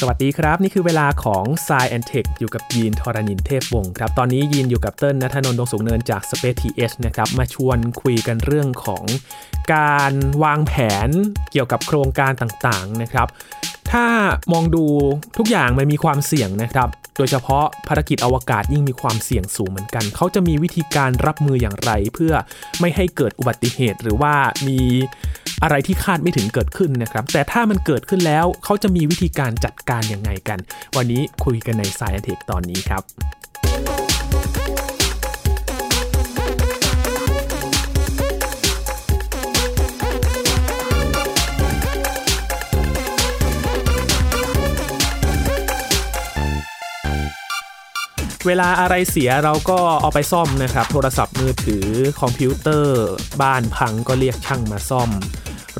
สวัสดีครับนี่คือเวลาของ Sci & Tech อยู่กับยีนทรณินเทพวงศ์ครับตอนนี้ยีนอยู่กับเติ้ลณัฐนนท์ดวงสูงเนินจาก SpaceX นะครับมาชวนคุยกันเรื่องของการวางแผนเกี่ยวกับโครงการต่างๆนะครับถ้ามองดูทุกอย่างมันมีความเสี่ยงนะครับโดยเฉพาะภารกิจอวกาศยิ่งมีความเสี่ยงสูงเหมือนกันเขาจะมีวิธีการรับมืออย่างไรเพื่อไม่ให้เกิดอุบัติเหตุหรือว่ามีอะไรที่คาดไม่ถึงเกิดขึ้นนะครับแต่ถ้ามันเกิดขึ้นแล้วเขาจะมีวิธีการจัดการยังไงกันวันนี้คุยกันใน Sci & Tech ตอนนี้ครับเวลาอะไรเสียเราก็เอาไปซ่อมนะครับโทรศัพท์มือถือคอมพิวเตอร์บ้านพังก็เรียกช่างมาซ่อม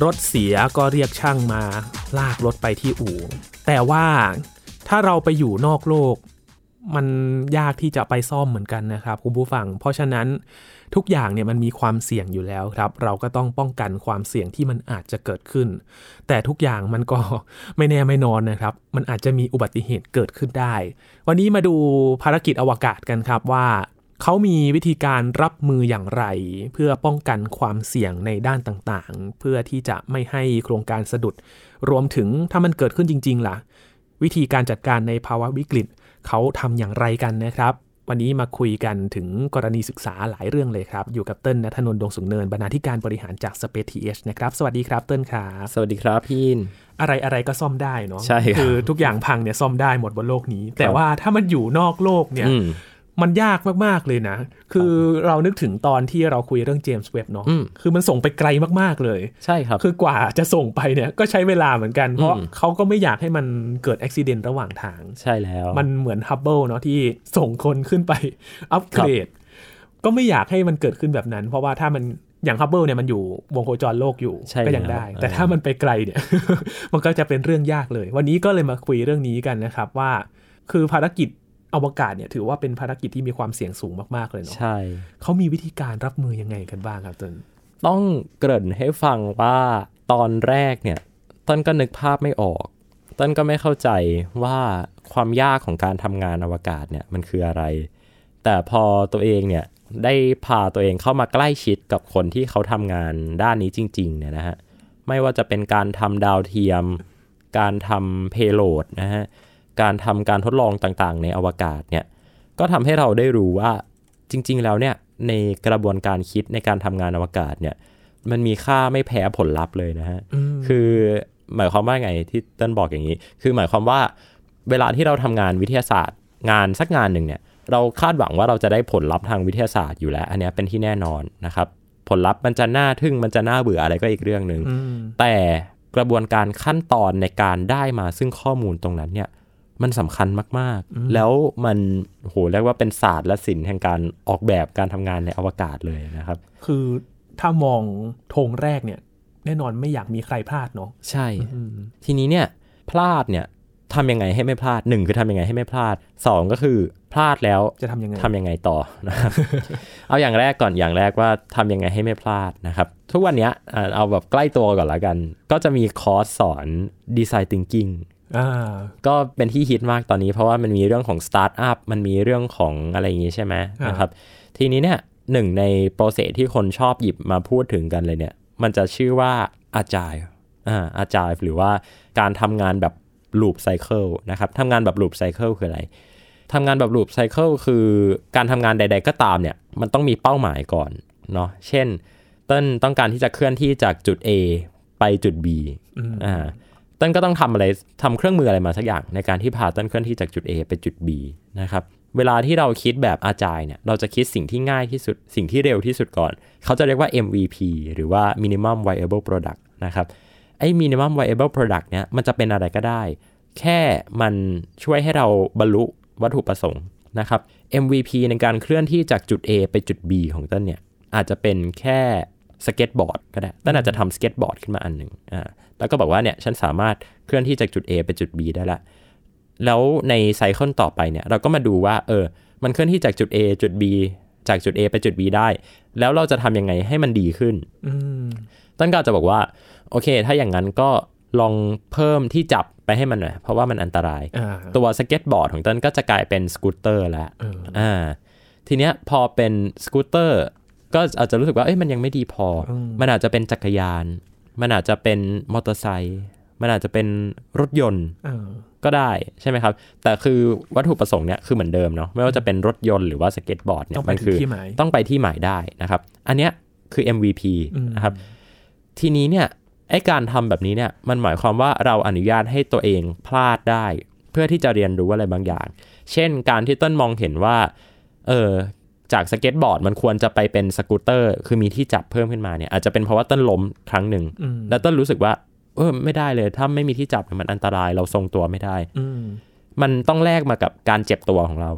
รถเสียก็เรียกช่างมาลากรถไปที่อู่แต่ว่าถ้าเราไปอยู่นอกโลกมันยากที่จะไปซ่อมเหมือนกันนะครับคุณผู้ฟังเพราะฉะนั้นทุกอย่างเนี่ยมันมีความเสี่ยงอยู่แล้วครับเราก็ต้องป้องกันความเสี่ยงที่มันอาจจะเกิดขึ้นแต่ทุกอย่างมันก็ไม่แน่ไม่นอนนะครับมันอาจจะมีอุบัติเหตุเกิดขึ้นได้วันนี้มาดูภารกิจอวกาศกันครับว่าเขามีวิธีการรับมืออย่างไรเพื่อป้องกันความเสี่ยงในด้านต่างๆเพื่อที่จะไม่ให้โครงการสะดุดรวมถึงถ้ามันเกิดขึ้นจริงๆล่ะวิธีการจัดการในภาวะวิกฤตเขาทำอย่างไรกันนะครับวันนี้มาคุยกันถึงกรณีศึกษาหลายเรื่องเลยครับอยู่กับเติ้ลณัฐนนท์ดวงสูงเนินบรรณาธิการบริหารจาก SpaceX นะครับสวัสดีครับเติ้ลครับสวัสดีครับพี่อินอะไรๆก็ซ่อมได้เนาะคือทุกอย่างพังเนี่ยซ่อมได้หมดบนโลกนี้แต่ว่าถ้ามันอยู่นอกโลกเนี่ยมันยากมากๆเลยนะคือเรานึกถึงตอนที่เราคุยเรื่อง James Webb เนาะคือมันส่งไปไกลมากๆเลยใช่ครับคือกว่าจะส่งไปเนี่ยก็ใช้เวลาเหมือนกันเพราะเขาก็ไม่อยากให้มันเกิดอุบัติเหตุระหว่างทางใช่แล้วมันเหมือน Hubble เนาะที่ส่งคนขึ้นไปอัปเกรดก็ไม่อยากให้มันเกิดขึ้นแบบนั้นเพราะว่าถ้ามันอย่าง Hubble เนี่ยมันอยู่วงโคจรโลกอยู่ก็ยังได้แต่ถ้ามันไปไกลเนี่ย มันก็จะเป็นเรื่องยากเลยวันนี้ก็เลยมาคุยเรื่องนี้กันนะครับว่าคือภารกิจอวกาศเนี่ยถือว่าเป็นภารกิจที่มีความเสี่ยงสูงมากๆเลยเนาะใช่เขามีวิธีการรับมือยังไงกันบ้างครับต้นต้องเกริ่นให้ฟังว่าตอนแรกเนี่ยต้นก็นึกภาพไม่ออกต้นก็ไม่เข้าใจว่าความยากของการทำงานอวกาศเนี่ยมันคืออะไรแต่พอตัวเองเนี่ยได้พาตัวเองเข้ามาใกล้ชิดกับคนที่เขาทำงานด้านนี้จริงๆเนี่ยนะฮะไม่ว่าจะเป็นการทำดาวเทียมการทำเพโลดนะฮะการทำการทดลองต่างๆในอวกาศเนี่ยก็ทำให้เราได้รู้ว่าจริงๆแล้วเนี่ยในกระบวนการคิดในการทำงานอวกาศเนี่ยมันมีค่าไม่แพ้ผลลัพธ์เลยนะฮะคือหมายความว่าไงที่เติ้ลบอกอย่างนี้คือหมายความว่าเวลาที่เราทำงานวิทยาศาสตร์งานสักงานหนึ่งเนี่ยเราคาดหวังว่าเราจะได้ผลลัพธ์ทางวิทยาศาสตร์อยู่แล้วอันนี้เป็นที่แน่นอนนะครับผลลัพธ์มันจะน่าทึ่งมันจะน่าเบื่ออะไรก็อีกเรื่องนึงแต่กระบวนการขั้นตอนในการได้มาซึ่งข้อมูลตรงนั้นเนี่ยมันสำคัญมากๆแล้วมันโหเรียกว่าเป็นศาสตร์และศิลป์แห่งการออกแบบการทำงานในอวกาศเลยนะครับคือถ้ามองธงแรกเนี่ยแน่นอนไม่อยากมีใครพลาดเนาะใช่ทีนี้เนี่ยพลาดเนี่ยทำยังไงให้ไม่พลาด1คือทำยังไงให้ไม่พลาด2ก็คือพลาดแล้วจะทำยังไงต่อนะครับ เอาอย่างแรกก่อนอย่างแรกว่าทำยังไงให้ไม่พลาดนะครับทุกวันนี้เอาแบบใกล้ตัวก่อนละกันก็จะมีคอร์สสอน Design Thinkingก็เป็นที่ฮิตมากตอนนี้เพราะว่ามันมีเรื่องของสตาร์ทอัพมันมีเรื่องของอะไรอย่างงี้ใช่ไหมนะครับทีนี้เนี่ยหนึ่งในโปรเซสที่คนชอบหยิบมาพูดถึงกันเลยเนี่ยมันจะชื่อว่า Agile Agile หรือว่าการทำงานแบบ Loop Cycle นะครับทำงานแบบ Loop Cycle คืออะไรทำงานแบบ Loop Cycle คือการทำงานใดๆก็ตามเนี่ยมันต้องมีเป้าหมายก่อนเนาะเช่นต้นต้องการที่จะเคลื่อนที่จากจุด A ไปจุด B ต้นก็ต้องทำอะไรทำเครื่องมืออะไรมาสักอย่างในการที่พาต้นเคลื่อนที่จากจุด A ไปจุด B นะครับเวลาที่เราคิดแบบอาจายเนี่ยเราจะคิดสิ่งที่ง่ายที่สุดสิ่งที่เร็วที่สุดก่อนเขาจะเรียกว่า MVP หรือว่า Minimum Viable Product นะครับไอ้ Minimum Viable Product เนี่ยมันจะเป็นอะไรก็ได้แค่มันช่วยให้เราบรรลุวัตถุประสงค์นะครับ MVP ในการเคลื่อนที่จากจุด A ไปจุด B ของต้นเนี่ยอาจจะเป็นแค่สเก็ตบอร์ดก็ได้ต้นอาจจะทำสเก็ตบอร์ดขึ้นมาอันนึงแล้วก็บอกว่าเนี่ยฉันสามารถเคลื่อนที่จากจุด A ไปจุด B ได้ละแล้วในไซเคิลต่อไปเนี่ยเราก็มาดูว่ามันเคลื่อนที่จากจุด A จุด B จากจุด A ไปจุด B ได้แล้วเราจะทำยังไงให้มันดีขึ้นต้นก็จะบอกว่าโอเคถ้าอย่างนั้นก็ ลองเพิ่มที่จับไปให้มันหน่อยเพราะว่ามันอันตรายตัวสเก็ตบอร์ดของต้นก็จะกลายเป็นสกูตเตอร์แล้วทีเนี้ยพอเป็นสกูตเตอร์ก็อาจจะรู้สึกว่าเอ้ยมันยังไม่ดีพอมันอาจจะเป็นจักรยานมันอาจจะเป็นมอเตอร์ไซค์มันอาจจะเป็นรถยนต์ก็ได้ใช่ไหมครับแต่คือวัตถุประสงค์เนี้ยคือเหมือนเดิมเนาะไม่ว่าจะเป็นรถยนต์หรือว่าสเก็ตบอร์ดเนี่ยมันคือต้องไปที่หมายได้นะครับอันเนี้ยคือ MVP นะครับทีนี้เนี่ยไอ้การทำแบบนี้เนี่ยมันหมายความว่าเราอนุญาตให้ตัวเองพลาดได้เพื่อที่จะเรียนรู้อะไรบางอย่างเช่นการที่ต้นมองเห็นว่าจากสเก็ตบอร์ดมันควรจะไปเป็นสกูตเตอร์คือมีที่จับเพิ่มขึ้นมาเนี่ยอาจจะเป็นเพราะว่าต้นล้มครั้งหนึ่งแล้วต้นรู้สึกว่าไม่ได้เลยถ้าไม่มีที่จับมันอันตรายเราทรงตัวไม่ได้มันต้องแลกมากับการเจ็บตัวของเรา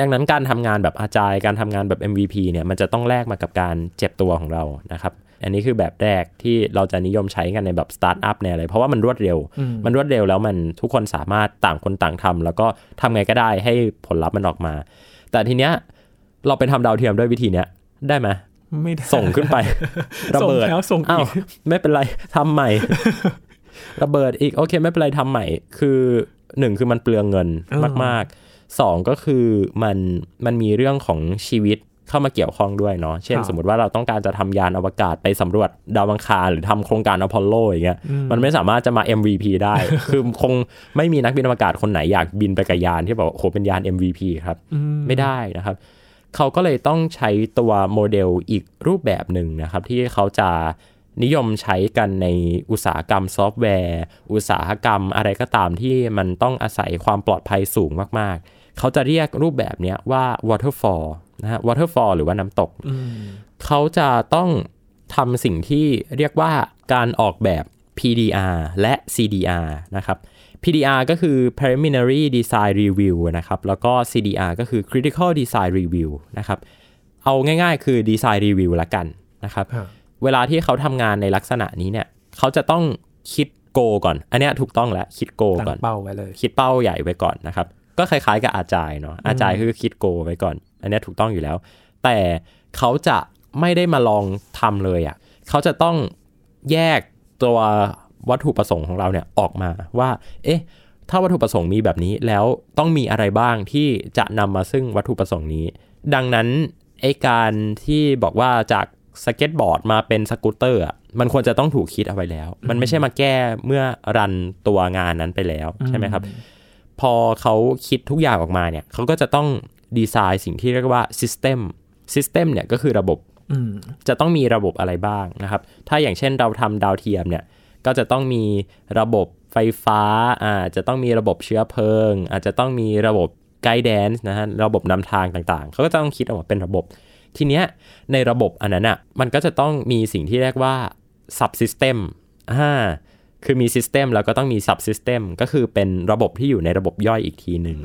ดังนั้นการทำงานแบบAgileการทำงานแบบ MVP เนี่ยมันจะต้องแลกมากับการเจ็บตัวของเรานะครับอันนี้คือแบบแรกที่เราจะนิยมใช้กันในแบบสตาร์ทอัพเนี่ยอะไรเพราะว่ามันรวดเร็วแล้วมันทุกคนสามารถต่างคนต่างทำแล้วก็ทำไงก็ได้ให้ผลลัพธ์มันออกมาแต่ทีเนี้ยเราไปทำดาวเทียมด้วยวิธีเนี้ยได้ไหมไม่ได้ส่งขึ้นไประเบิดอ้าวไม่เป็นไรทำใหม่ ระเบิดอีกโอเคไม่เป็นไรทำใหม่คือหนึ่งคือมันเปลืองเงินมากๆสองก็คือมันมีเรื่องของชีวิตเข้ามาเกี่ยวข้องด้วยเนาะเช่นสมมติว่าเราต้องการจะทำยานอวกาศไปสำรวจดาวอังคารหรือทำโครงการอพอลโลอย่างเงี้ยมันไม่สามารถจะมา MVP ได้ คือคงไม่มีนักบินอวกาศคนไหนอยากบินไปกับยานที่แบบโหเป็นยาน MVP ครับไม่ได้นะครับเขาก็เลยต้องใช้ตัวโมเดลอีกรูปแบบหนึ่งนะครับที่เขาจะนิยมใช้กันในอุตสาหกรรมซอฟต์แวร์อุตสาหกรรมอะไรก็ตามที่มันต้องอาศัยความปลอดภัยสูงมากๆเขาจะเรียกรูปแบบนี้ว่า Waterfall นะฮะ Waterfall หรือว่าน้ำตกเขาจะต้องทำสิ่งที่เรียกว่าการออกแบบ PDR และ CDR นะครับPDR ก็คือ Preliminary Design Review นะครับแล้วก็ CDR ก็คือ Critical Design Review นะครับเอาง่ายๆคือ Design Review ละกันนะครับเวลาที่เขาทำงานในลักษณะนี้เนี่ยเขาจะต้องคิดโกก่อนอันนี้ถูกต้องแล้วคิดโกก่อนตั้งเป้าไว้เลยคิดเป้าใหญ่ไว้ก่อนนะครับก็คล้ายๆกับAgileเนาะAgileคือคิดโกไว้ก่อนอันนี้ถูกต้องอยู่แล้วแต่เขาจะไม่ได้มาลองทำเลยอ่ะเขาจะต้องแยกตัววัตถุประสงค์ของเราเนี่ยออกมาว่าเอ๊ะถ้าวัตถุประสงค์มีแบบนี้แล้วต้องมีอะไรบ้างที่จะนำมาซึ่งวัตถุประสงค์นี้ดังนั้นไอ้การที่บอกว่าจากสเก็ตบอร์ดมาเป็นสกูตเตอร์มันควรจะต้องถูกคิดเอาไว้แล้วมันไม่ใช่มาแก้เมื่อรันตัวงานนั้นไปแล้วใช่ไหมครับพอเขาคิดทุกอย่างออกมาเนี่ยเขาก็จะต้องดีไซน์สิ่งที่เรียกว่าซิสเต็มเนี่ยก็คือระบบจะต้องมีระบบอะไรบ้างนะครับถ้าอย่างเช่นเราทำดาวเทียมเนี่ยก็จะต้องมีระบบไฟฟ้าจะต้องมีระบบเชื้อเพลิงอาจจะต้องมีระบบไกด์แดนซ์นะฮะระบบนำทางต่างๆเขาก็ต้องคิดออกมาเป็นระบบทีเนี้ยในระบบอันนั้นอ่ะมันก็จะต้องมีสิ่งที่เรียกว่า subsystem คือมี system แล้วก็ต้องมี subsystem ก็คือเป็นระบบที่อยู่ในระบบย่อยอีกทีนึง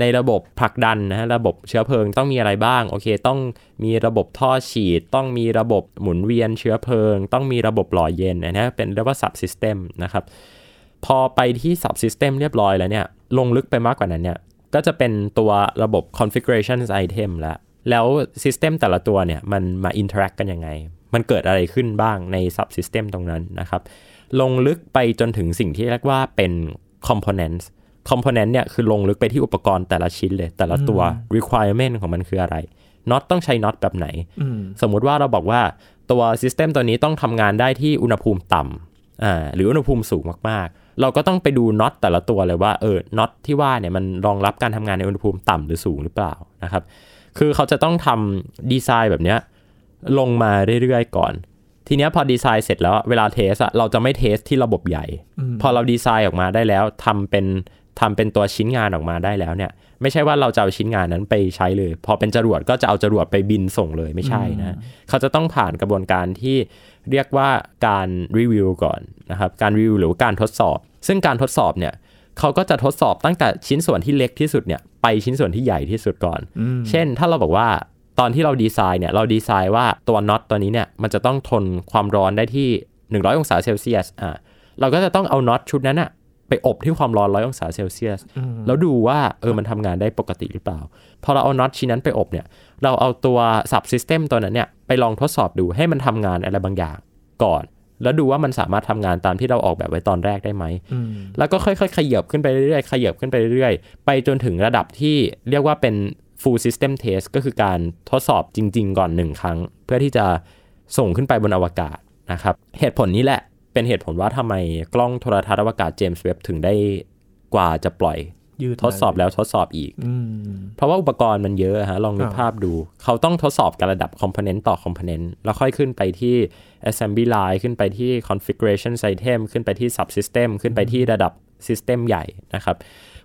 ในระบบผลักดันนะฮะระบบเชื้อเพลิงต้องมีอะไรบ้างโอเคต้องมีระบบท่อฉีดต้องมีระบบหมุนเวียนเชื้อเพลิงต้องมีระบบหล่อเย็นนะฮะเป็นเรียกว่า subsystem นะครับพอไปที่ subsystem เรียบร้อยแล้วเนี่ยลงลึกไปมากกว่านั้นเนี่ยก็จะเป็นตัวระบบ configuration item แล้ว system แต่ละตัวเนี่ยมันมา interact กันยังไงมันเกิดอะไรขึ้นบ้างใน subsystem ตรงนั้นนะครับลงลึกไปจนถึงสิ่งที่เรียกว่าเป็น component เนี่ยคือลงลึกไปที่อุปกรณ์แต่ละชิ้นเลยแต่ละตัว requirement ของมันคืออะไรน็อตต้องใช้น็อตแบบไหนสมมุติว่าเราบอกว่าตัว system ตัวนี้ต้องทำงานได้ที่อุณหภูมิต่ำหรืออุณหภูมิสูงมากๆเราก็ต้องไปดูน็อตแต่ละตัวเลยว่าน็อตที่ว่าเนี่ยมันรองรับการทำงานในอุณหภูมิต่ำหรือสูงหรือเปล่านะครับคือเขาจะต้องทำดีไซน์แบบเนี้ยลงมาเรื่อยๆก่อนทีนี้พอดีไซน์เสร็จแล้วเวลาเทสอะเราจะไม่เทสที่ระบบใหญ่พอเราดีไซน์ออกมาได้แล้วทำเป็นตัวชิ้นงานออกมาได้แล้วเนี่ยไม่ใช่ว่าเราจะเอาชิ้นงานนั้นไปใช้เลยพอเป็นจรวดก็จะเอาจรวดไปบินส่งเลยไม่ใช่นะเขาจะต้องผ่านกระบวนการที่เรียกว่าการรีวิวก่อนนะครับการรีวิวหรือการทดสอบซึ่งการทดสอบเนี่ยเขาก็จะทดสอบตั้งแต่ชิ้นส่วนที่เล็กที่สุดเนี่ยไปชิ้นส่วนที่ใหญ่ที่สุดก่อนเช่นถ้าเราบอกว่าตอนที่เราดีไซน์เนี่ยเราดีไซน์ว่าตัวน็อตตัวนี้เนี่ยมันจะต้องทนความร้อนได้ที่100องศาเซลเซียสเราก็จะต้องเอาน็อตชุดนั้นนะไปอบที่ความร้อน100องศาเซลเซียสแล้วดูว่ามันทำงานได้ปกติหรือเปล่าพอเราเอาน็อตชิ้นนั้นไปอบเนี่ยเราเอาตัว subsystem ตัวนั้นเนี่ยไปลองทดสอบดูให้มันทำงานอะไรบางอย่างก่อน แล้วดูว่ามันสามารถทำงานตามที่เราออกแบบไว้ตอนแรกได้ไหมแล้วก็ค่อยๆขยับขึ้นไปเรื่อยๆขยับขึ้นไปเรื่อยๆไปจนถึงระดับที่เรียกว่าเป็น full system test ก็คือการทดสอบจริงๆก่อน1ครั้งเพื่อที่จะส่งขึ้นไปบนอวกาศนะครับเหตุผลนี้แหละเป็นเหตุผลว่าทำไมกล้องโทรทัศน์อวกาศ James Webb ถึงได้กว่าจะปล่อยทดสอบแล้วทดสอบอีกเพราะว่าอุปกรณ์มันเยอะฮะลองนึกภาพดูเขาต้องทดสอบกันระดับคอมโพเนนต์ต่อคอมโพเนนต์แล้วค่อยขึ้นไปที่ assembly line ขึ้นไปที่ configuration item ขึ้นไปที่ subsystem ขึ้นไปที่ระดับ system ใหญ่นะครับ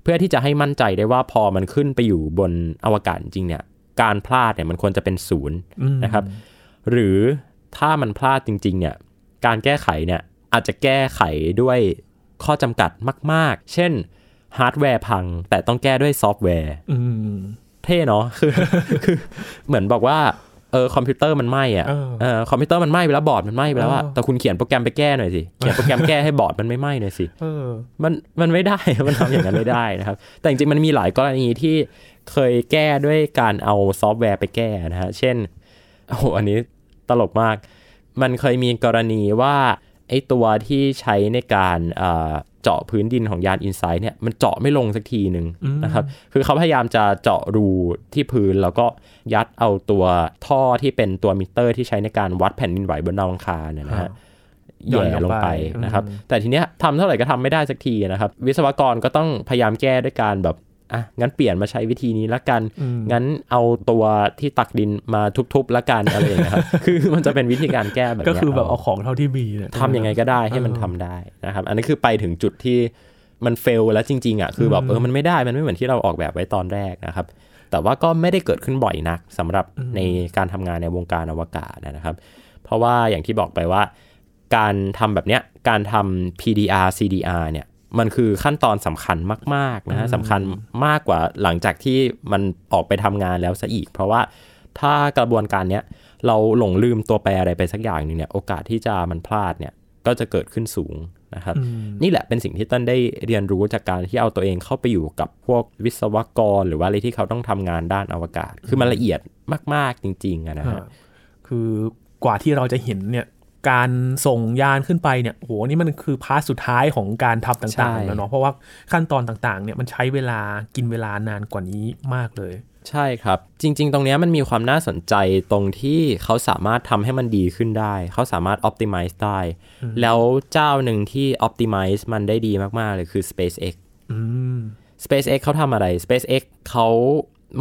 เพื่อที่จะให้มั่นใจได้ว่าพอมันขึ้นไปอยู่บนอวกาศจริงเนี่ยการพลาดเนี่ยมันควรจะเป็นศูนย์นะครับหรือถ้ามันพลาดจริงๆเนี่ยการแก้ไขเนี่ยอาจจะแก้ไขด้วยข้อจำกัดมากๆเช่นฮาร์ดแวร์พังแต่ต้องแก้ด้วยซอฟต์แวร์เท่เนาะคือเหมือนบอกว่าคอมพิวเตอร์มันไหม้อ่ะคอมพิวเตอร์มันไหม้ไปแล้วบอร์ดมันไหม้ไปแล้วอ่ะแต่คุณเขียนโปรแกรมไปแก้หน่อยสิเขียนโปรแกรมแก้ให้บอร์ดมันไม่ไหม้หน่อยสิมันไม่ได้มันทำอย่างนั้นไม่ได้นะครับแต่จริงๆมันมีหลายกรณีที่เคยแก้ด้วยการเอาซอฟต์แวร์ไปแก้นะฮะเช่นโอ้โหอันนี้ตลกมากมันเคยมีกรณีว่าไอ้ตัวที่ใช้ในการเจาะพื้นดินของยาน Insight เนี่ยมันเจาะไม่ลงสักทีนึงนะครับคือเขาพยายามจะเจาะรูที่พื้นแล้วก็ยัดเอาตัวท่อที่เป็นตัวมิเตอร์ที่ใช้ในการวัดแผ่นดินไหวบนดาวอังคารเนี่ยนะฮะแย่ลงไปนะครับแต่ทีเนี้ยทำเท่าไหร่ก็ทำไม่ได้สักทีนะครับวิศวกรก็ต้องพยายามแก้ด้วยการแบบอ่ะงั้นเปลี่ยนมาใช้วิธีนี้ละกันงั้นเอาตัวที่ตักดินมาทุบๆละกันอะไรอย่างเงี้ยครับคือมันจะเป็นวิธีการแก้แบบนี้ก็คือแบบเอาของเท่าที่มีทำยังไงก็ได้ให้มันทำได้นะครับอันนี้คือไปถึงจุดที่มันเฟลแล้วจริงๆอ่ะคือแบบมันไม่ได้มันไม่เหมือนที่เราออกแบบไว้ตอนแรกนะครับแต่ว่าก็ไม่ได้เกิดขึ้นบ่อยนักสำหรับในการทำงานในวงการอวกาศนะครับเพราะว่าอย่างที่บอกไปว่าการทำแบบเนี้ยการทำ PDR CDR เนี่ยมันคือขั้นตอนสำคัญมากๆนะฮะสำคัญมากกว่าหลังจากที่มันออกไปทำงานแล้วซะอีกเพราะว่าถ้ากระบวนการเนี้ยเราหลงลืมตัวแปรอะไรไปสักอย่างนึงเนี่ยโอกาสที่จะมันพลาดเนี่ยก็จะเกิดขึ้นสูงนะครับนี่แหละเป็นสิ่งที่ต้นได้เรียนรู้จากการที่เอาตัวเองเข้าไปอยู่กับพวกวิศวกรหรือว่าอะไรที่เขาต้องทำงานด้านอวกาศคือมันละเอียดมากๆจริงๆนะฮะคือกว่าที่เราจะเห็นเนี่ยการส่งยานขึ้นไปเนี่ยโหนี่มันคือพาร์ทสุดท้ายของการทำต่างๆแล้วเนาะเพราะว่าขั้นตอนต่างๆเนี่ยมันใช้เวลากินเวลานานกว่านี้มากเลยใช่ครับจริงๆตรงนี้มันมีความน่าสนใจตรงที่เขาสามารถทำให้มันดีขึ้นได้เขาสามารถ optimize ได้แล้วเจ้าหนึ่งที่ optimize มันได้ดีมากๆเลยคือ SpaceX SpaceX เขาทำอะไร SpaceX เขา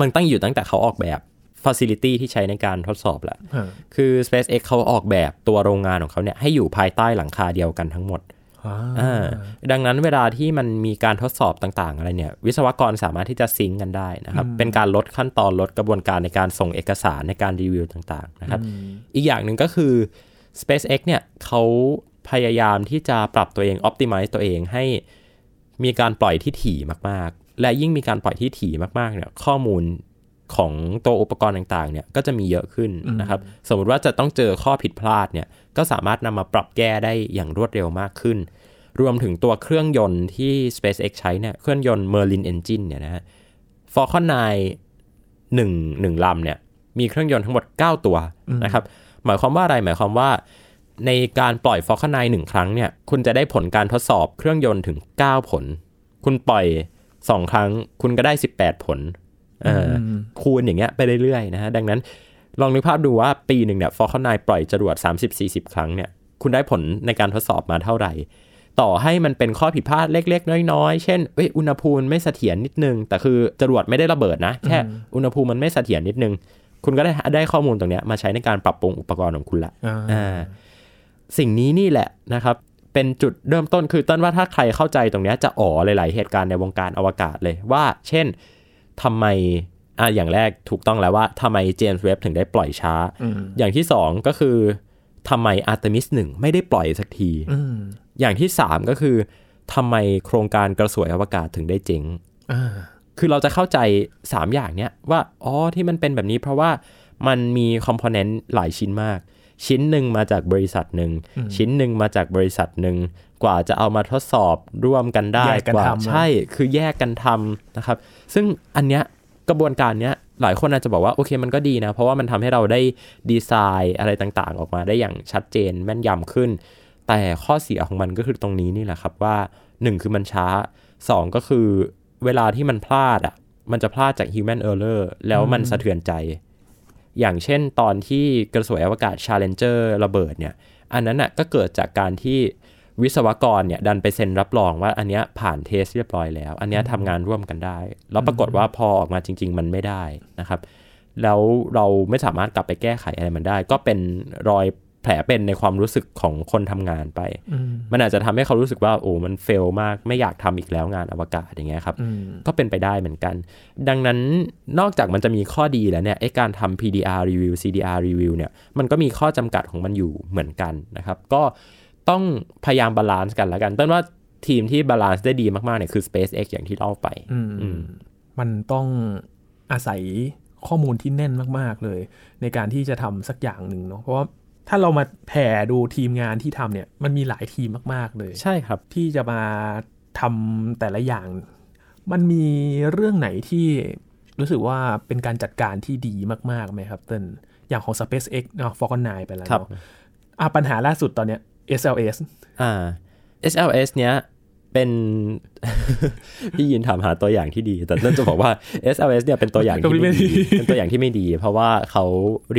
มันตั้งอยู่ตั้งแต่เขาออกแบบfacility ที่ใช้ในการทดสอบแหละคือ SpaceX เขาออกแบบตัวโรงงานของเขาเนี่ยให้อยู่ภายใต้หลังคาเดียวกันทั้งหมดดังนั้นเวลาที่มันมีการทดสอบต่างๆอะไรเนี่ยวิศวกรสามารถที่จะซิงค์กันได้นะครับเป็นการลดขั้นตอนลดกระบวนการในการส่งเอกสารในการรีวิวต่างๆนะครับอีกอย่างหนึ่งก็คือ SpaceX เนี่ยเขาพยายามที่จะปรับตัวเอง optimize ตัวเองให้มีการปล่อยที่ถี่มากๆและยิ่งมีการปล่อยที่ถี่มากๆเนี่ยข้อมูลของตัวอุปกรณ์ต่างๆเนี่ยก็จะมีเยอะขึ้นนะครับสมมติว่าจะต้องเจอข้อผิดพลาดเนี่ยก็สามารถนำมาปรับแก้ได้อย่างรวดเร็วมากขึ้นรวมถึงตัวเครื่องยนต์ที่ SpaceX ใช้เนี่ยเครื่องยนต์ Merlin Engine เนี่ยนะฮะ Falcon 9 1ลำเนี่ยมีเครื่องยนต์ทั้งหมด9ตัวนะครับหมายความว่าอะไรหมายความว่าในการปล่อย Falcon 9 1ครั้งเนี่ยคุณจะได้ผลการทดสอบเครื่องยนต์ถึง9ผลคุณปล่อย2ครั้งคุณก็ได้18ผลคูณอย่างเงี้ยไปเรื่อยๆนะฮะดังนั้นลองนึกภาพดูว่าปีหนึ่งเนี่ย Falcon 9 ปล่อยจรวด 30-40 ครั้งเนี่ยคุณได้ผลในการทดสอบมาเท่าไหร่ต่อให้มันเป็นข้อผิดพลาดเล็กๆน้อยๆเช่นอุณหภูมิไม่เสถียรนิดนึงแต่คือจรวดไม่ได้ระเบิดนะแค่อุณหภูมิมันไม่เสถียรนิดนึงคุณก็ได้ข้อมูลตรงเนี้ยมาใช้ในการปรับปรุงอุปกรณ์ของคุณละสิ่งนี้นี่แหละนะครับเป็นจุดเริ่มต้นคือต้นว่าถ้าใครเข้าใจตรงเนี้ยจะอ๋อหลายๆเหตุการณ์ในวงการอวกาศเลยว่าเช่นทำไมอย่างแรกถูกต้องแล้วว่าทำไมเจมส์เว็บถึงได้ปล่อยช้า อย่างที่สองก็คือทำไมอาร์เทมิส1ไม่ได้ปล่อยสักที อย่างที่สามก็คือทำไมโครงการกระสวยอวกาศถึงได้เจ๋ง คือเราจะเข้าใจ3อย่างเนี้ยว่าอ๋อที่มันเป็นแบบนี้เพราะว่ามันมีคอมโพเนนต์หลายชิ้นมากชิ้นหนึ่งมาจากบริษัทหนึ่งชิ้นหนึ่งมาจากบริษัทหนึ่งกว่าจะเอามาทดสอบร่วมกันได้กว่าใช่คือแยกกันทำนะครับซึ่งอันเนี้ยกระบวนการเนี้ยหลายคนอาจจะบอกว่าโอเคมันก็ดีนะเพราะว่ามันทำให้เราได้ดีไซน์อะไรต่างๆออกมาได้อย่างชัดเจนแม่นยำขึ้น แต่ข้อเสียของมันก็คือตรงนี้นี่แหละครับว่า1คือมันช้า2ก็คือเวลาที่มันพลาดอ่ะมันจะพลาดจาก human error แล้วมันสะเทือนใจอย่างเช่นตอนที่กระสวยอวกาศ Challenger ระเบิดเนี่ยอันนั้นน่ะก็เกิดจากการที่วิศวกรเนี่ยดันไปเซ็นรับรองว่าอันเนี้ยผ่านเทสเรียบร้อยแล้วอันเนี้ยทำงานร่วมกันได้แล้วปรากฏว่าพอออกมาจริงๆมันไม่ได้นะครับแล้วเราไม่สามารถกลับไปแก้ไขอะไรมันได้ก็เป็นรอยแผลเป็นในความรู้สึกของคนทำงานไปมันอาจจะทำให้เขารู้สึกว่าโอ้มันเฟลมากไม่อยากทำอีกแล้วงานอวกาศอย่างเงี้ยครับก็เป็นไปได้เหมือนกันดังนั้นนอกจากมันจะมีข้อดีแล้วเนี่ยไอ้การทำ PDR review CDR review เนี่ยมันก็มีข้อจำกัดของมันอยู่เหมือนกันนะครับก็ต้องพยายามบาลานซ์กันแล้วกันต้นว่าทีมที่บาลานซ์ได้ดีมากๆเนี่ยคือ SpaceX อย่างที่เล่าไปมันต้องอาศัยข้อมูลที่แน่นมากๆเลยในการที่จะทำสักอย่างหนึ่งเนาะเพราะว่าถ้าเรามาแผ่ดูทีมงานที่ทำเนี่ยมันมีหลายทีมมากๆเลยใช่ครับที่จะมาทำแต่ละอย่างมันมีเรื่องไหนที่รู้สึกว่าเป็นการจัดการที่ดีมากๆไหมครับต้นอย่างของ SpaceX เนาะ Falcon 9 ไปแล้วเนาะปัญหาล่าสุดตอนเนี้ยSLS SLS เนี้ยเป็น พี่ยินถามหาตัวอย่างที่ดีแต่นั่นจะบอกว่า SLS เนี่ยเป็นตัวอย่าง ที่ไม่ดีเป็นตัวอย่างที่ไม่ดีเพราะว่าเขา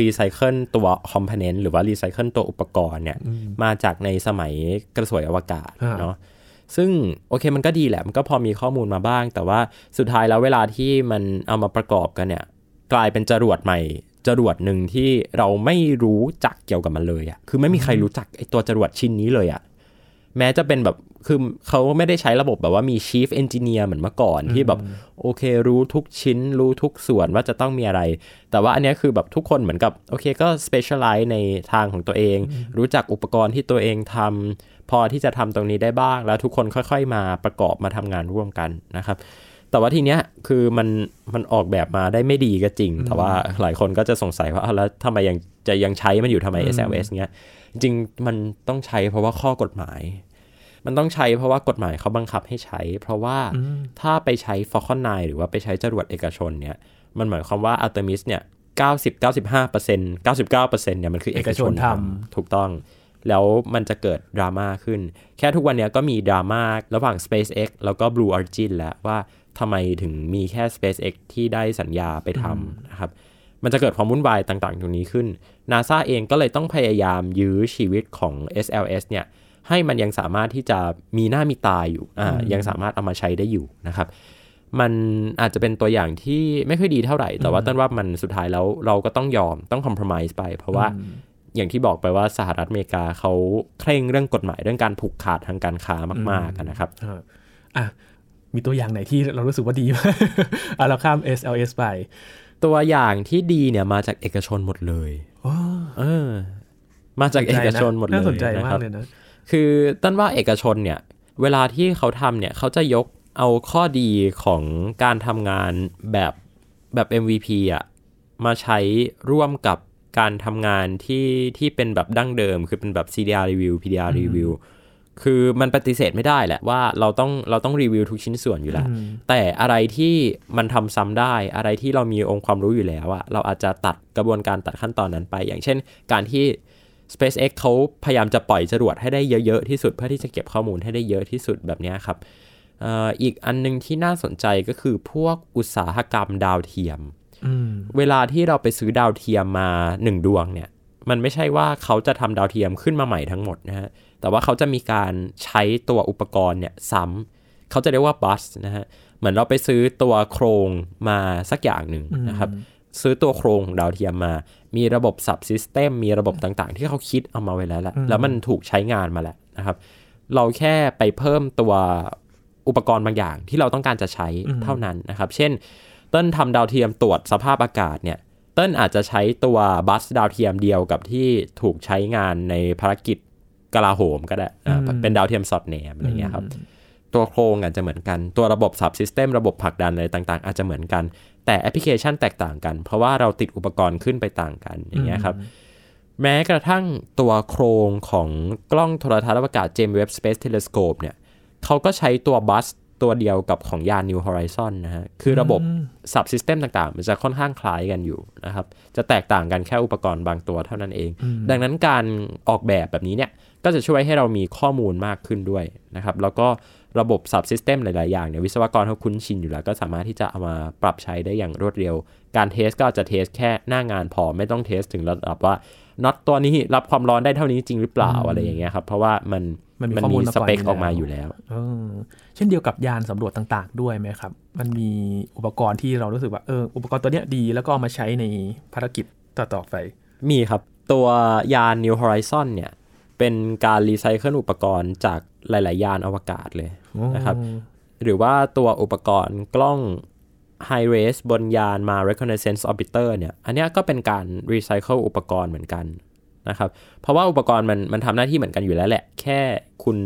รีไซเคิลตัวคอมโพเนนต์หรือว่ารีไซเคิลตัวอุปกรณ์เนี่ยมาจากในสมัยกระสวยอวกาศเนาะซึ่งโอเคมันก็ดีแหละมันก็พอมีข้อมูลมาบ้างแต่ว่าสุดท้ายแล้วเวลาที่มันเอามาประกอบกันเนี่ยกลายเป็นจรวดใหม่จรวดหนึ่งที่เราไม่รู้จักเกี่ยวกับมันเลยอ่ะคือไม่มีใครรู้จักไอ้ตัวจรวดชิ้นนี้เลยอ่ะแม้จะเป็นแบบคือเขาไม่ได้ใช้ระบบแบบว่ามี Chief Engineer เหมือนเมื่อก่อนที่แบบโอเครู้ทุกชิ้นรู้ทุกส่วนว่าจะต้องมีอะไรแต่ว่าอันนี้คือแบบทุกคนเหมือนกับโอเคก็ specialize ในทางของตัวเองรู้จักอุปกรณ์ที่ตัวเองทำพอที่จะทำตรงนี้ได้บ้างแล้วทุกคนค่อยๆมาประกอบมาทำงานร่วมกันนะครับแต่ว่าทีเนี้ยคือมันออกแบบมาได้ไม่ดีก็จริงแต่ว่าหลายคนก็จะสงสัยว่าแล้วทำไมยังใช้มันอยู่ทำไม SLS เงี้ยจริงมันต้องใช้เพราะว่าข้อกฎหมายมันต้องใช้เพราะว่ากฎหมายเขาบังคับให้ใช้เพราะว่าถ้าไปใช้ Falcon 9 หรือว่าไปใช้จรวดเอกชนเนี่ยมันหมายความว่า Artemis เนี่ย90 95% 99% เนี่ยมันคือเอกชนทำถูกต้องแล้วมันจะเกิดดราม่าขึ้นแค่ทุกวันเนี้ยก็มีดราม่าระหว่าง SpaceX แล้วก็ Blue Origin แล้วว่าทำไมถึงมีแค่ SpaceX ที่ได้สัญญาไปทำนะครับมันจะเกิดความวุ่นวายต่างๆตรงนี้ขึ้น NASA เองก็เลยต้องพยายามยื้อชีวิตของ SLS เนี่ยให้มันยังสามารถที่จะมีหน้ามีตาอยู่ยังสามารถเอามาใช้ได้อยู่นะครับมันอาจจะเป็นตัวอย่างที่ไม่ค่อยดีเท่าไหร่แต่ว่าต้นว่ามันสุดท้ายแล้วเราก็ต้องยอมต้องคอมเพลมไพร์ไปเพราะว่าอย่างที่บอกไปว่าสหรัฐอเมริกาเขาเคร่งเรื่องกฎหมายเรื่องการผูกขาดทางการค้ามากๆนะครับมีตัวอย่างไหนที่เรารู้สึกว่าดีมากเราข้าม SLS ไปตัวอย่างที่ดีเนี่ยมาจากเอกชนหมดเลยมาจากเอกชนหมดเลยน่าสนใจมากเลยนะคือต้นว่าเอกชนเนี่ยเวลาที่เขาทำเนี่ยเขาจะยกเอาข้อดีของการทำงานแบบ MVP อ่ะมาใช้ร่วมกับการทำงานที่เป็นแบบดั้งเดิมคือเป็นแบบ CDR review PDR reviewคือมันปฏิเสธไม่ได้แหละว่าเราต้องรีวิวทุกชิ้นส่วนอยู่แล้วแต่อะไรที่มันทำซ้ำได้อะไรที่เรามีองค์ความรู้อยู่แล้วอะเราอาจจะตัดกระบวนการตัดขั้นตอนนั้นไปอย่างเช่นการที่ SpaceX เขาพยายามจะปล่อยจรวดให้ได้เยอะๆที่สุดเพื่อที่จะเก็บข้อมูลให้ได้เยอะที่สุดแบบนี้ครับ อีกอันนึงที่น่าสนใจก็คือพวกอุตสาหกรรมดาวเทียมเวลาที่เราไปซื้อดาวเทียมมา1ดวงเนี่ยมันไม่ใช่ว่าเขาจะทำดาวเทียมขึ้นมาใหม่ทั้งหมดนะฮะแต่ว่าเขาจะมีการใช้ตัวอุปกรณ์เนี่ยซ้ำเขาจะเรียกว่าบัสนะฮะเหมือนเราไปซื้อตัวโครงมาสักอย่างหนึ่งนะครับซื้อตัวโครงของดาวเทียมมามีระบบซับซิสเต็มมีระบบต่างๆที่เขาคิดเอามาไว้แล้วแหละแล้วมันถูกใช้งานมาแล้วนะครับเราแค่ไปเพิ่มตัวอุปกรณ์บางอย่างที่เราต้องการจะใช้เท่านั้นนะครับเช่นต้นทำดาวเทียมตรวจสภาพอากาศเนี่ยต้นอาจจะใช้ตัวบัสดาวเทียมเดียวกับที่ถูกใช้งานในภารกิจกลาโหมก็ได้เป็นดาวเทียมสอดแนมอะไรเงี้ยครับตัวโครงอาจจะเหมือนกันตัวระบบซับซิสเต็มระบบผลักดันอะไรต่างๆอาจจะเหมือนกันแต่แอปพลิเคชันแตกต่างกันเพราะว่าเราติดอุปกรณ์ขึ้นไปต่างกันอย่างเงี้ยครับแม้กระทั่งตัวโครงของกล้องโทรทัศน์อวกาศ James Webb Space Telescope เนี่ยเขาก็ใช้ตัวบัส ตัวเดียวกับของยาน New Horizon นะฮะคือระบบ Subsystem ต่างๆมันจะค่อนข้างคล้ายกันอยู่นะครับจะแตกต่างกันแค่อุปกรณ์บางตัวเท่านั้นเองดังนั้นการออกแบบแบบนี้เนี่ยก็จะช่วยให้เรามีข้อมูลมากขึ้นด้วยนะครับแล้วก็ระบบ Subsystem หลายๆอย่างเนี่ยวิศวกรเขาคุ้นชินอยู่แล้วก็สามารถที่จะเอามาปรับใช้ได้อย่างรวดเร็วการเทสก็จะเทสแค่หน้างานพอไม่ต้องเทสถึงระดับว่าน็อตตัวนี้รับความร้อนได้เท่านี้จริงหรือเปล่าอะไรอย่างเงี้ยครับเพราะว่ามันมีสเปคออกมาอยู่แล้วเช่นเดียวกับยานสำรวจต่างๆด้วยไหมครับมันมีอุปกรณ์ที่เรารู้สึกว่าอุปกรณ์ตัวเนี้ยดีแล้วก็มาใช้ในภารกิจต่อไปมีครับตัวยาน New Horizon เนี่ยเป็นการรีไซเคิลอุปกรณ์จากหลายๆยานอวกาศเลยนะครับหรือว่าตัวอุปกรณ์กล้องHigh Res บนยาน Mars Reconnaissance Orbiter เนี่ยอันนี้ก็เป็นการรีไซเคิลอุปกรณ์เหมือนกันนะครับเพราะว่าอุปกรณ์มันทำหน้าที่เหมือนกันอยู่แล้วแหละแค่คุณ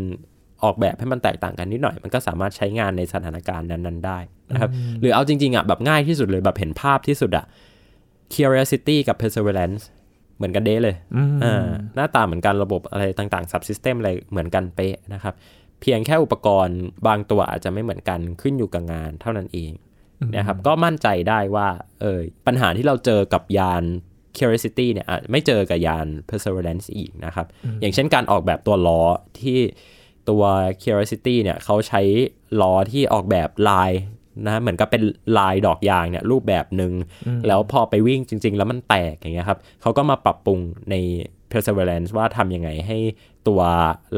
ออกแบบให้มันแตกต่างกันนิดหน่อยมันก็สามารถใช้งานในสถานการณ์นั้นๆได้นะครับหรือเอาจริงๆอ่ะแบบง่ายที่สุดเลยแบบเห็นภาพที่สุดอ่ะ Curiosity กับ Perseverance เหมือนกันเด้เลยหน้าตาเหมือนกันระบบอะไรต่างๆ Subsystem อะไรเหมือนกันเป๊ะนะครับเพียงแค่อุปกรณ์บางตัวอาจจะไม่เหมือนกันขึ้นอยู่กับงานเท่านั้นเองนะครับก็มั่นใจได้ว่าปัญหาที่เราเจอกับยาน Curiosity เนี่ยไม่เจอกับยาน Perseverance อีกนะครับอย่างเช่นการออกแบบตัวล้อที่ตัว Curiosity เนี่ยเขาใช้ล้อที่ออกแบบลายนะเหมือนกับเป็นลายดอกยางเนี่ยรูปแบบหนึ่งแล้วพอไปวิ่งจริงๆแล้วมันแตกอย่างเงี้ยครับเขาก็มาปรับปรุงใน Perseverance ว่าทำยังไงให้ตัว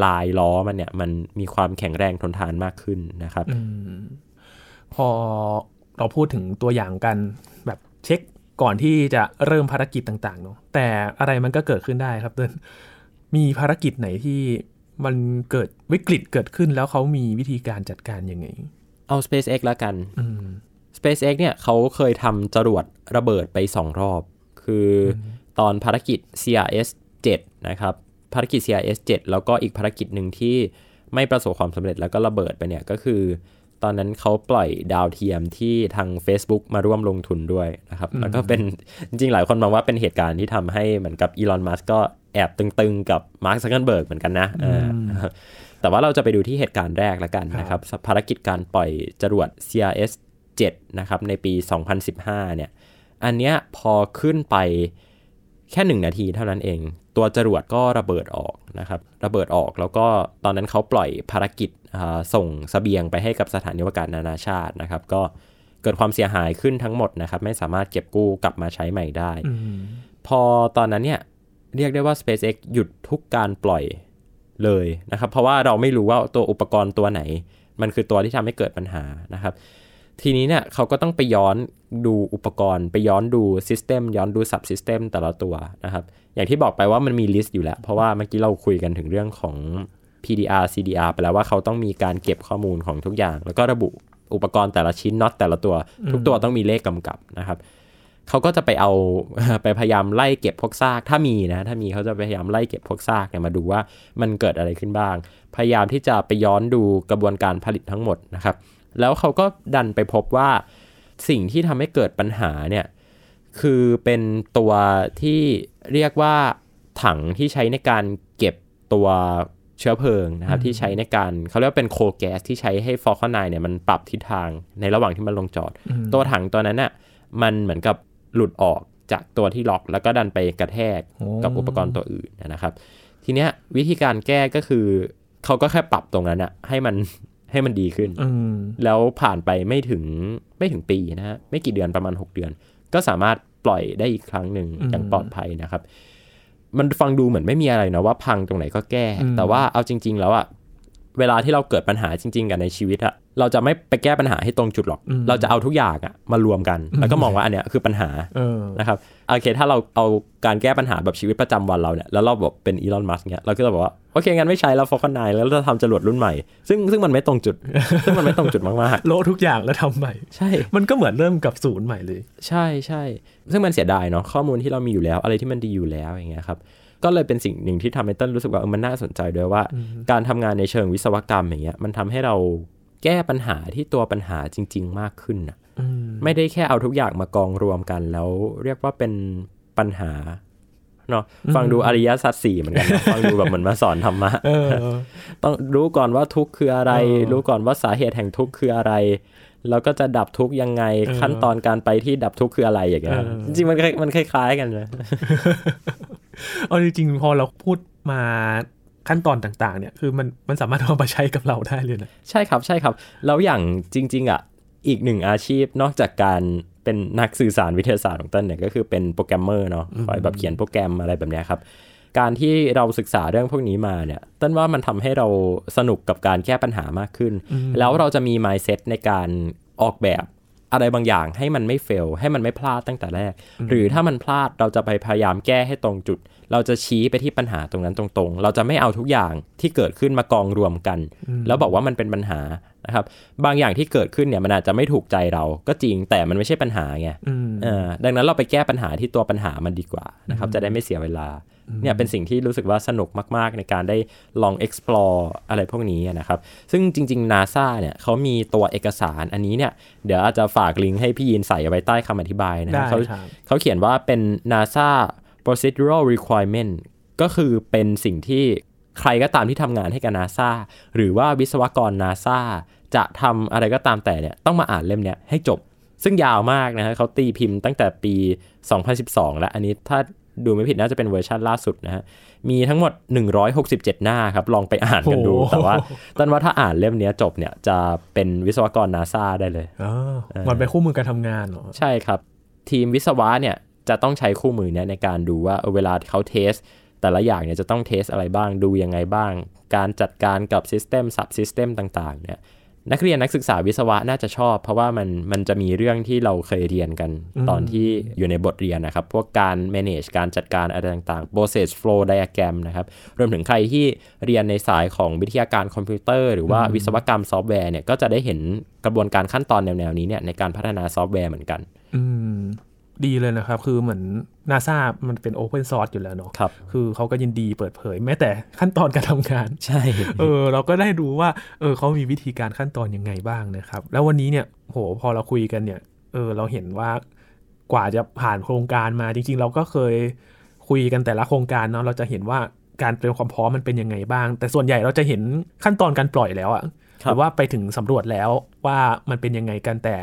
ลายล้อมันเนี่ยมันมีความแข็งแรงทนทานมากขึ้นนะครับพอเราพูดถึงตัวอย่างกันแบบเช็คก่อนที่จะเริ่มภารกิจต่างๆเนาะแต่อะไรมันก็เกิดขึ้นได้ครับมีภารกิจไหนที่มันเกิดวิกฤตเกิดขึ้นแล้วเขามีวิธีการจัดการยังไงเอา SpaceX ละกัน SpaceX เนี่ยเขาเคยทำจรวดระเบิดไป2รอบคือตอนภารกิจ CRS 7 นะครับภารกิจ CRS 7 แล้วก็อีกภารกิจหนึ่งที่ไม่ประสบความสำเร็จแล้วก็ระเบิดไปเนี่ยก็คือตอนนั้นเขาปล่อยดาวเทียมที่ทาง Facebook มาร่วมลงทุนด้วยนะครับแล้วก็เป็นจริงๆหลายคนมองว่าเป็นเหตุการณ์ที่ทำให้เหมือนกับอีลอนมัสก์ก็แอบตึงๆกับมาร์คซักเกอร์เบิร์กเหมือนกันนะแต่ว่าเราจะไปดูที่เหตุการณ์แรกละกันนะครับภารกิจการปล่อยจรวด CRS 7 นะครับในปี 2015 เนี่ยอันเนี้ยพอขึ้นไปแค่1นาทีเท่านั้นเองตัวจรวดก็ระเบิดออกนะครับระเบิดออกแล้วก็ตอนนั้นเขาปล่อยภารกิจส่งเสบียงไปให้กับสถานีอวกาศนานาชาตินะครับก็เกิดความเสียหายขึ้นทั้งหมดนะครับไม่สามารถเก็บกู้กลับมาใช้ใหม่ได้พอตอนนั้นเนี่ยเรียกได้ว่า SpaceX หยุดทุกการปล่อยเลยนะครับเพราะว่าเราไม่รู้ว่าตัวอุปกรณ์ตัวไหนมันคือตัวที่ทำให้เกิดปัญหานะครับทีนี้เนี่ยเขาก็ต้องไปย้อนดูอุปกรณ์ไปย้อนดู system ย้อนดู subsystem แต่ละตัวนะครับอย่างที่บอกไปว่ามันมีลิสต์อยู่แล้วเพราะว่าเมื่อกี้เราคุยกันถึงเรื่องของ PDR CDR ไปแล้วว่าเขาต้องมีการเก็บข้อมูลของทุกอย่างแล้วก็ระบุอุปกรณ์แต่ละชิ้นน็อตแต่ละตัวทุกตัวต้องมีเลขกำกับนะครับเขาก็จะไปพยายามไล่เก็บพวกซากถ้ามีเขาจะพยายามไล่เก็บพวกซากเนี่ยมาดูว่ามันเกิดอะไรขึ้นบ้างพยายามที่จะไปย้อนดูกระบวนการผลิตทั้งหมดนะครับแล้วเขาก็ดันไปพบว่าสิ่งที่ทำให้เกิดปัญหาเนี่ยคือเป็นตัวที่เรียกว่าถังที่ใช้ในการเก็บตัวเชื้อเพลิงนะครับที่ใช้ในการเขาเรียกว่าเป็นโคแก๊สที่ใช้ให้ Falcon 9 เนี่ยมันปรับทิศทางในระหว่างที่มันลงจอดตัวถังตัวนั้นน่ะมันเหมือนกับหลุดออกจากตัวที่ล็อกแล้วก็ดันไปกระแทกกับอุปกรณ์ตัวอื่นนะครับทีเนี้ยวิธีการแก้ก็คือเขาก็แค่ปรับตรงนั้นน่ะให้มันดีขึ้นแล้วผ่านไปไม่ถึงปีนะฮะไม่กี่เดือนประมาณ6 เดือนก็สามารถปล่อยได้อีกครั้งหนึ่งอย่างปลอดภัยนะครับมันฟังดูเหมือนไม่มีอะไรนะว่าพังตรงไหนก็แก้แต่ว่าเอาจริงๆแล้วอะเวลาที่เราเกิดปัญหาจริงๆกันในชีวิตอะเราจะไม่ไปแก้ปัญหาให้ตรงจุดหรอกเราจะเอาทุกอย่างอะมารวมกันแล้วก็มองว่าอันเนี้ยคือปัญหานะครับโอเคถ้าเราเอาการแก้ปัญหาแบบชีวิตประจำวันเราเนี่ยแล้วเราแบบเป็นอีลอนมัสก์เงี้ยเราก็จะบอกว่าโอเคงั้นไม่ใช้แล้วFalcon 9แล้วเราทำจรวดรุ่นใหม่ซึ่งมันไม่ตรงจุดมากๆโลทุกอย่างแล้วทำใหม่ใช่มันก็เหมือนเริ่มกับศูนย์ใหม่เลยใช่ๆซึ่งมันเสียดายเนาะข้อมูลที่เรามีอยู่แล้วอะไรที่มันดีอยู่แล้วอย่างเงี้ยครับก็เลยเป็นสิ่งหนึ่งที่ทำให้ต้นรู้สึกว่ามันน่าสนใจด้วยว่าการทำงานในเชิงวิศวกรรมอย่างเงี้ยมันทำให้เราแก้ปัญหาที่ตัวปัญหาจริงๆมากขึ้นนะไม่ได้แค่เอาทุกอย่างมากองรวมกันแล้วเรียกว่าเป็นปัญหา เนาะฟังดูอริยสัจ4เหมือนกันฟังดูแบบเหมือนมาสอนธรรมะต้องรู้ก่อนว่าทุกข์คืออะไรรู้ก่อนว่าสาเหตุแห่งทุกข์คืออะไรแล้วก็จะดับทุกข์ยังไงขั้นตอนการไปที่ดับทุกข์คืออะไรอย่างเงี้ยจริงๆมันคล้ายๆกันนะเอาจริงๆพอเราพูดมาขั้นตอนต่างๆเนี่ยคือมันสามารถเอามาใช้กับเราได้เลยนะใช่ครับใช่ครับแล้วอย่างจริงๆอ่ะอีกหนึ่งอาชีพนอกจากการเป็นนักสื่อสารวิทยาศาสตร์ของต้นเนี่ยก็คือเป็นโปรแกรมเมอร์เนาะคอยแบบเขียนโปรแกรมอะไรแบบนี้ครับการที่เราศึกษาเรื่องพวกนี้มาเนี่ยต้นว่ามันทำให้เราสนุกกับการแก้ปัญหามากขึ้นแล้วเราจะมี mindset ในการออกแบบอะไรบางอย่างให้มันไม่เฟลให้มันไม่พลาดตั้งแต่แรกหรือถ้ามันพลาดเราจะไปพยายามแก้ให้ตรงจุดเราจะชี้ไปที่ปัญหาตรงนั้นตรงๆเราจะไม่เอาทุกอย่างที่เกิดขึ้นมากองรวมกันแล้วบอกว่ามันเป็นปัญหานะครับบางอย่างที่เกิดขึ้นเนี่ยมันอาจจะไม่ถูกใจเราก็จริงแต่มันไม่ใช่ปัญหาไงดังนั้นเราไปแก้ปัญหาที่ตัวปัญหามันดีกว่านะครับจะได้ไม่เสียเวลาเนี่ยเป็นสิ่งที่รู้สึกว่าสนุกมากๆในการได้ลอง explore อะไรพวกนี้นะครับซึ่งจริงๆ NASA เนี่ยเขามีตัวเอกสารอันนี้เนี่ยเดี๋ยวอาจจะฝากลิงก์ให้พี่ยินใส่เอาไว้ใต้คำอธิบายนะครับเขาเขียนว่าเป็น NASA Procedural Requirement ก็คือเป็นสิ่งที่ใครก็ตามที่ทำงานให้กับ NASA หรือว่าวิศวกร NASA จะทำอะไรก็ตามแต่เนี่ยต้องมาอ่านเล่มเนี้ยให้จบซึ่งยาวมากนะฮะเขาตีพิมพ์ตั้งแต่ปี2012แล้วอันนี้ถ้าดูไม่ผิดน่าจะเป็นเวอร์ชันล่าสุดนะฮะมีทั้งหมด167หน้าครับลองไปอ่านกันดูแต่ว่าต้นว่าถ้าอ่านเล่มนี้จบเนี่ยจะเป็นวิศวกร NASA ได้เลยมันเป็นคู่มือการทำงานเหรอใช่ครับทีมวิศวะเนี่ยจะต้องใช้คู่มือเนี่ยในการดูว่าเวลาเขาเทสแต่ละอย่างเนี่ยจะต้องเทสอะไรบ้างดูยังไงบ้างการจัดการกับ system subsystem ต่างๆเนี่ยนักเรียนนักศึกษาวิศวะน่าจะชอบเพราะว่ามันจะมีเรื่องที่เราเคยเรียนกันตอนที่อยู่ในบทเรียนนะครับพวกการ manage การจัดการอะไรต่างๆ process flow diagram นะครับรวมถึงใครที่เรียนในสายของวิทยาการคอมพิวเตอร์หรือว่าวิศวกรรมซอฟต์แวร์เนี่ยก็จะได้เห็นกระบวนการขั้นตอนแนวๆนี้เนี่ยในการพัฒนาซอฟต์แวร์เหมือนกันดีเลยนะครับคือเหมือน NASA มันเป็น open source อยู่แล้วเนาะคือเขาก็ยินดีเปิดเผยแม้แต่ขั้นตอนการทำงานใช่เราก็ได้ดูว่าเขามีวิธีการขั้นตอนยังไงบ้างนะครับแล้ววันนี้เนี่ยโหพอเราคุยกันเนี่ยเราเห็นว่ากว่าจะผ่านโครงการมาจริงๆเราก็เคยคุยกันแต่ละโครงการเนาะเราจะเห็นว่าการเตรียมความพร้อมมันเป็นยังไงบ้างแต่ส่วนใหญ่เราจะเห็นขั้นตอนการปล่อยแล้วอะหรือว่าไปถึงสำรวจแล้วว่ามันเป็นยังไงกันแต่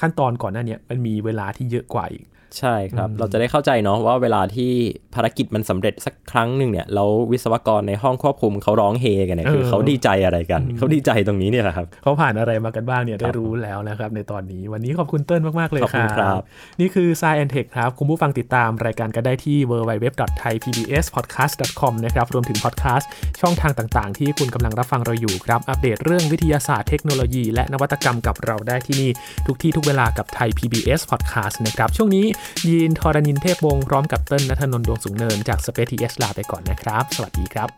ขั้นตอนก่อนหน้านี้มันมีเวลาที่เยอะกว่าอีกใช่ครับเราจะได้เข้าใจเนาะว่าเวลาที่ภารกิจมันสำเร็จสักครั้งหนึ่งเนี่ยแล้ววิศวกรในห้องควบคุมเขาร้องเฮกันเนี่ยคือเขาดีใจอะไรกันเขาดีใจตรงนี้เนี่ยแหละครับเขาผ่านอะไรมากันบ้างเนี่ยได้รู้แล้วนะครับในตอนนี้วันนี้ขอบคุณเติ้ลมากๆเลยครับนี่คือ Sci & Tech ครับคุณผู้ฟังติดตามรายการกันได้ที่ www.thaipbspodcast.com นะครับรวมถึงพอดแคสต์ช่องทางต่างๆที่คุณกำลังรับฟังเราอยู่ครับอัปเดตเรื่องวิทยาศาสตร์เทคโนโลยีและนวัตกรรมกับเราได้ที่นี่ทุกที่ทุกเวลากับ Thai PBS Podcast นะครับช่วงนี้ยีนทรณินเทพวงศ์พร้อมกับเติ้ลณัฐนนท์ดวงสูงเนินจาก SpaceX ลาไปก่อนนะครับสวัสดีครับ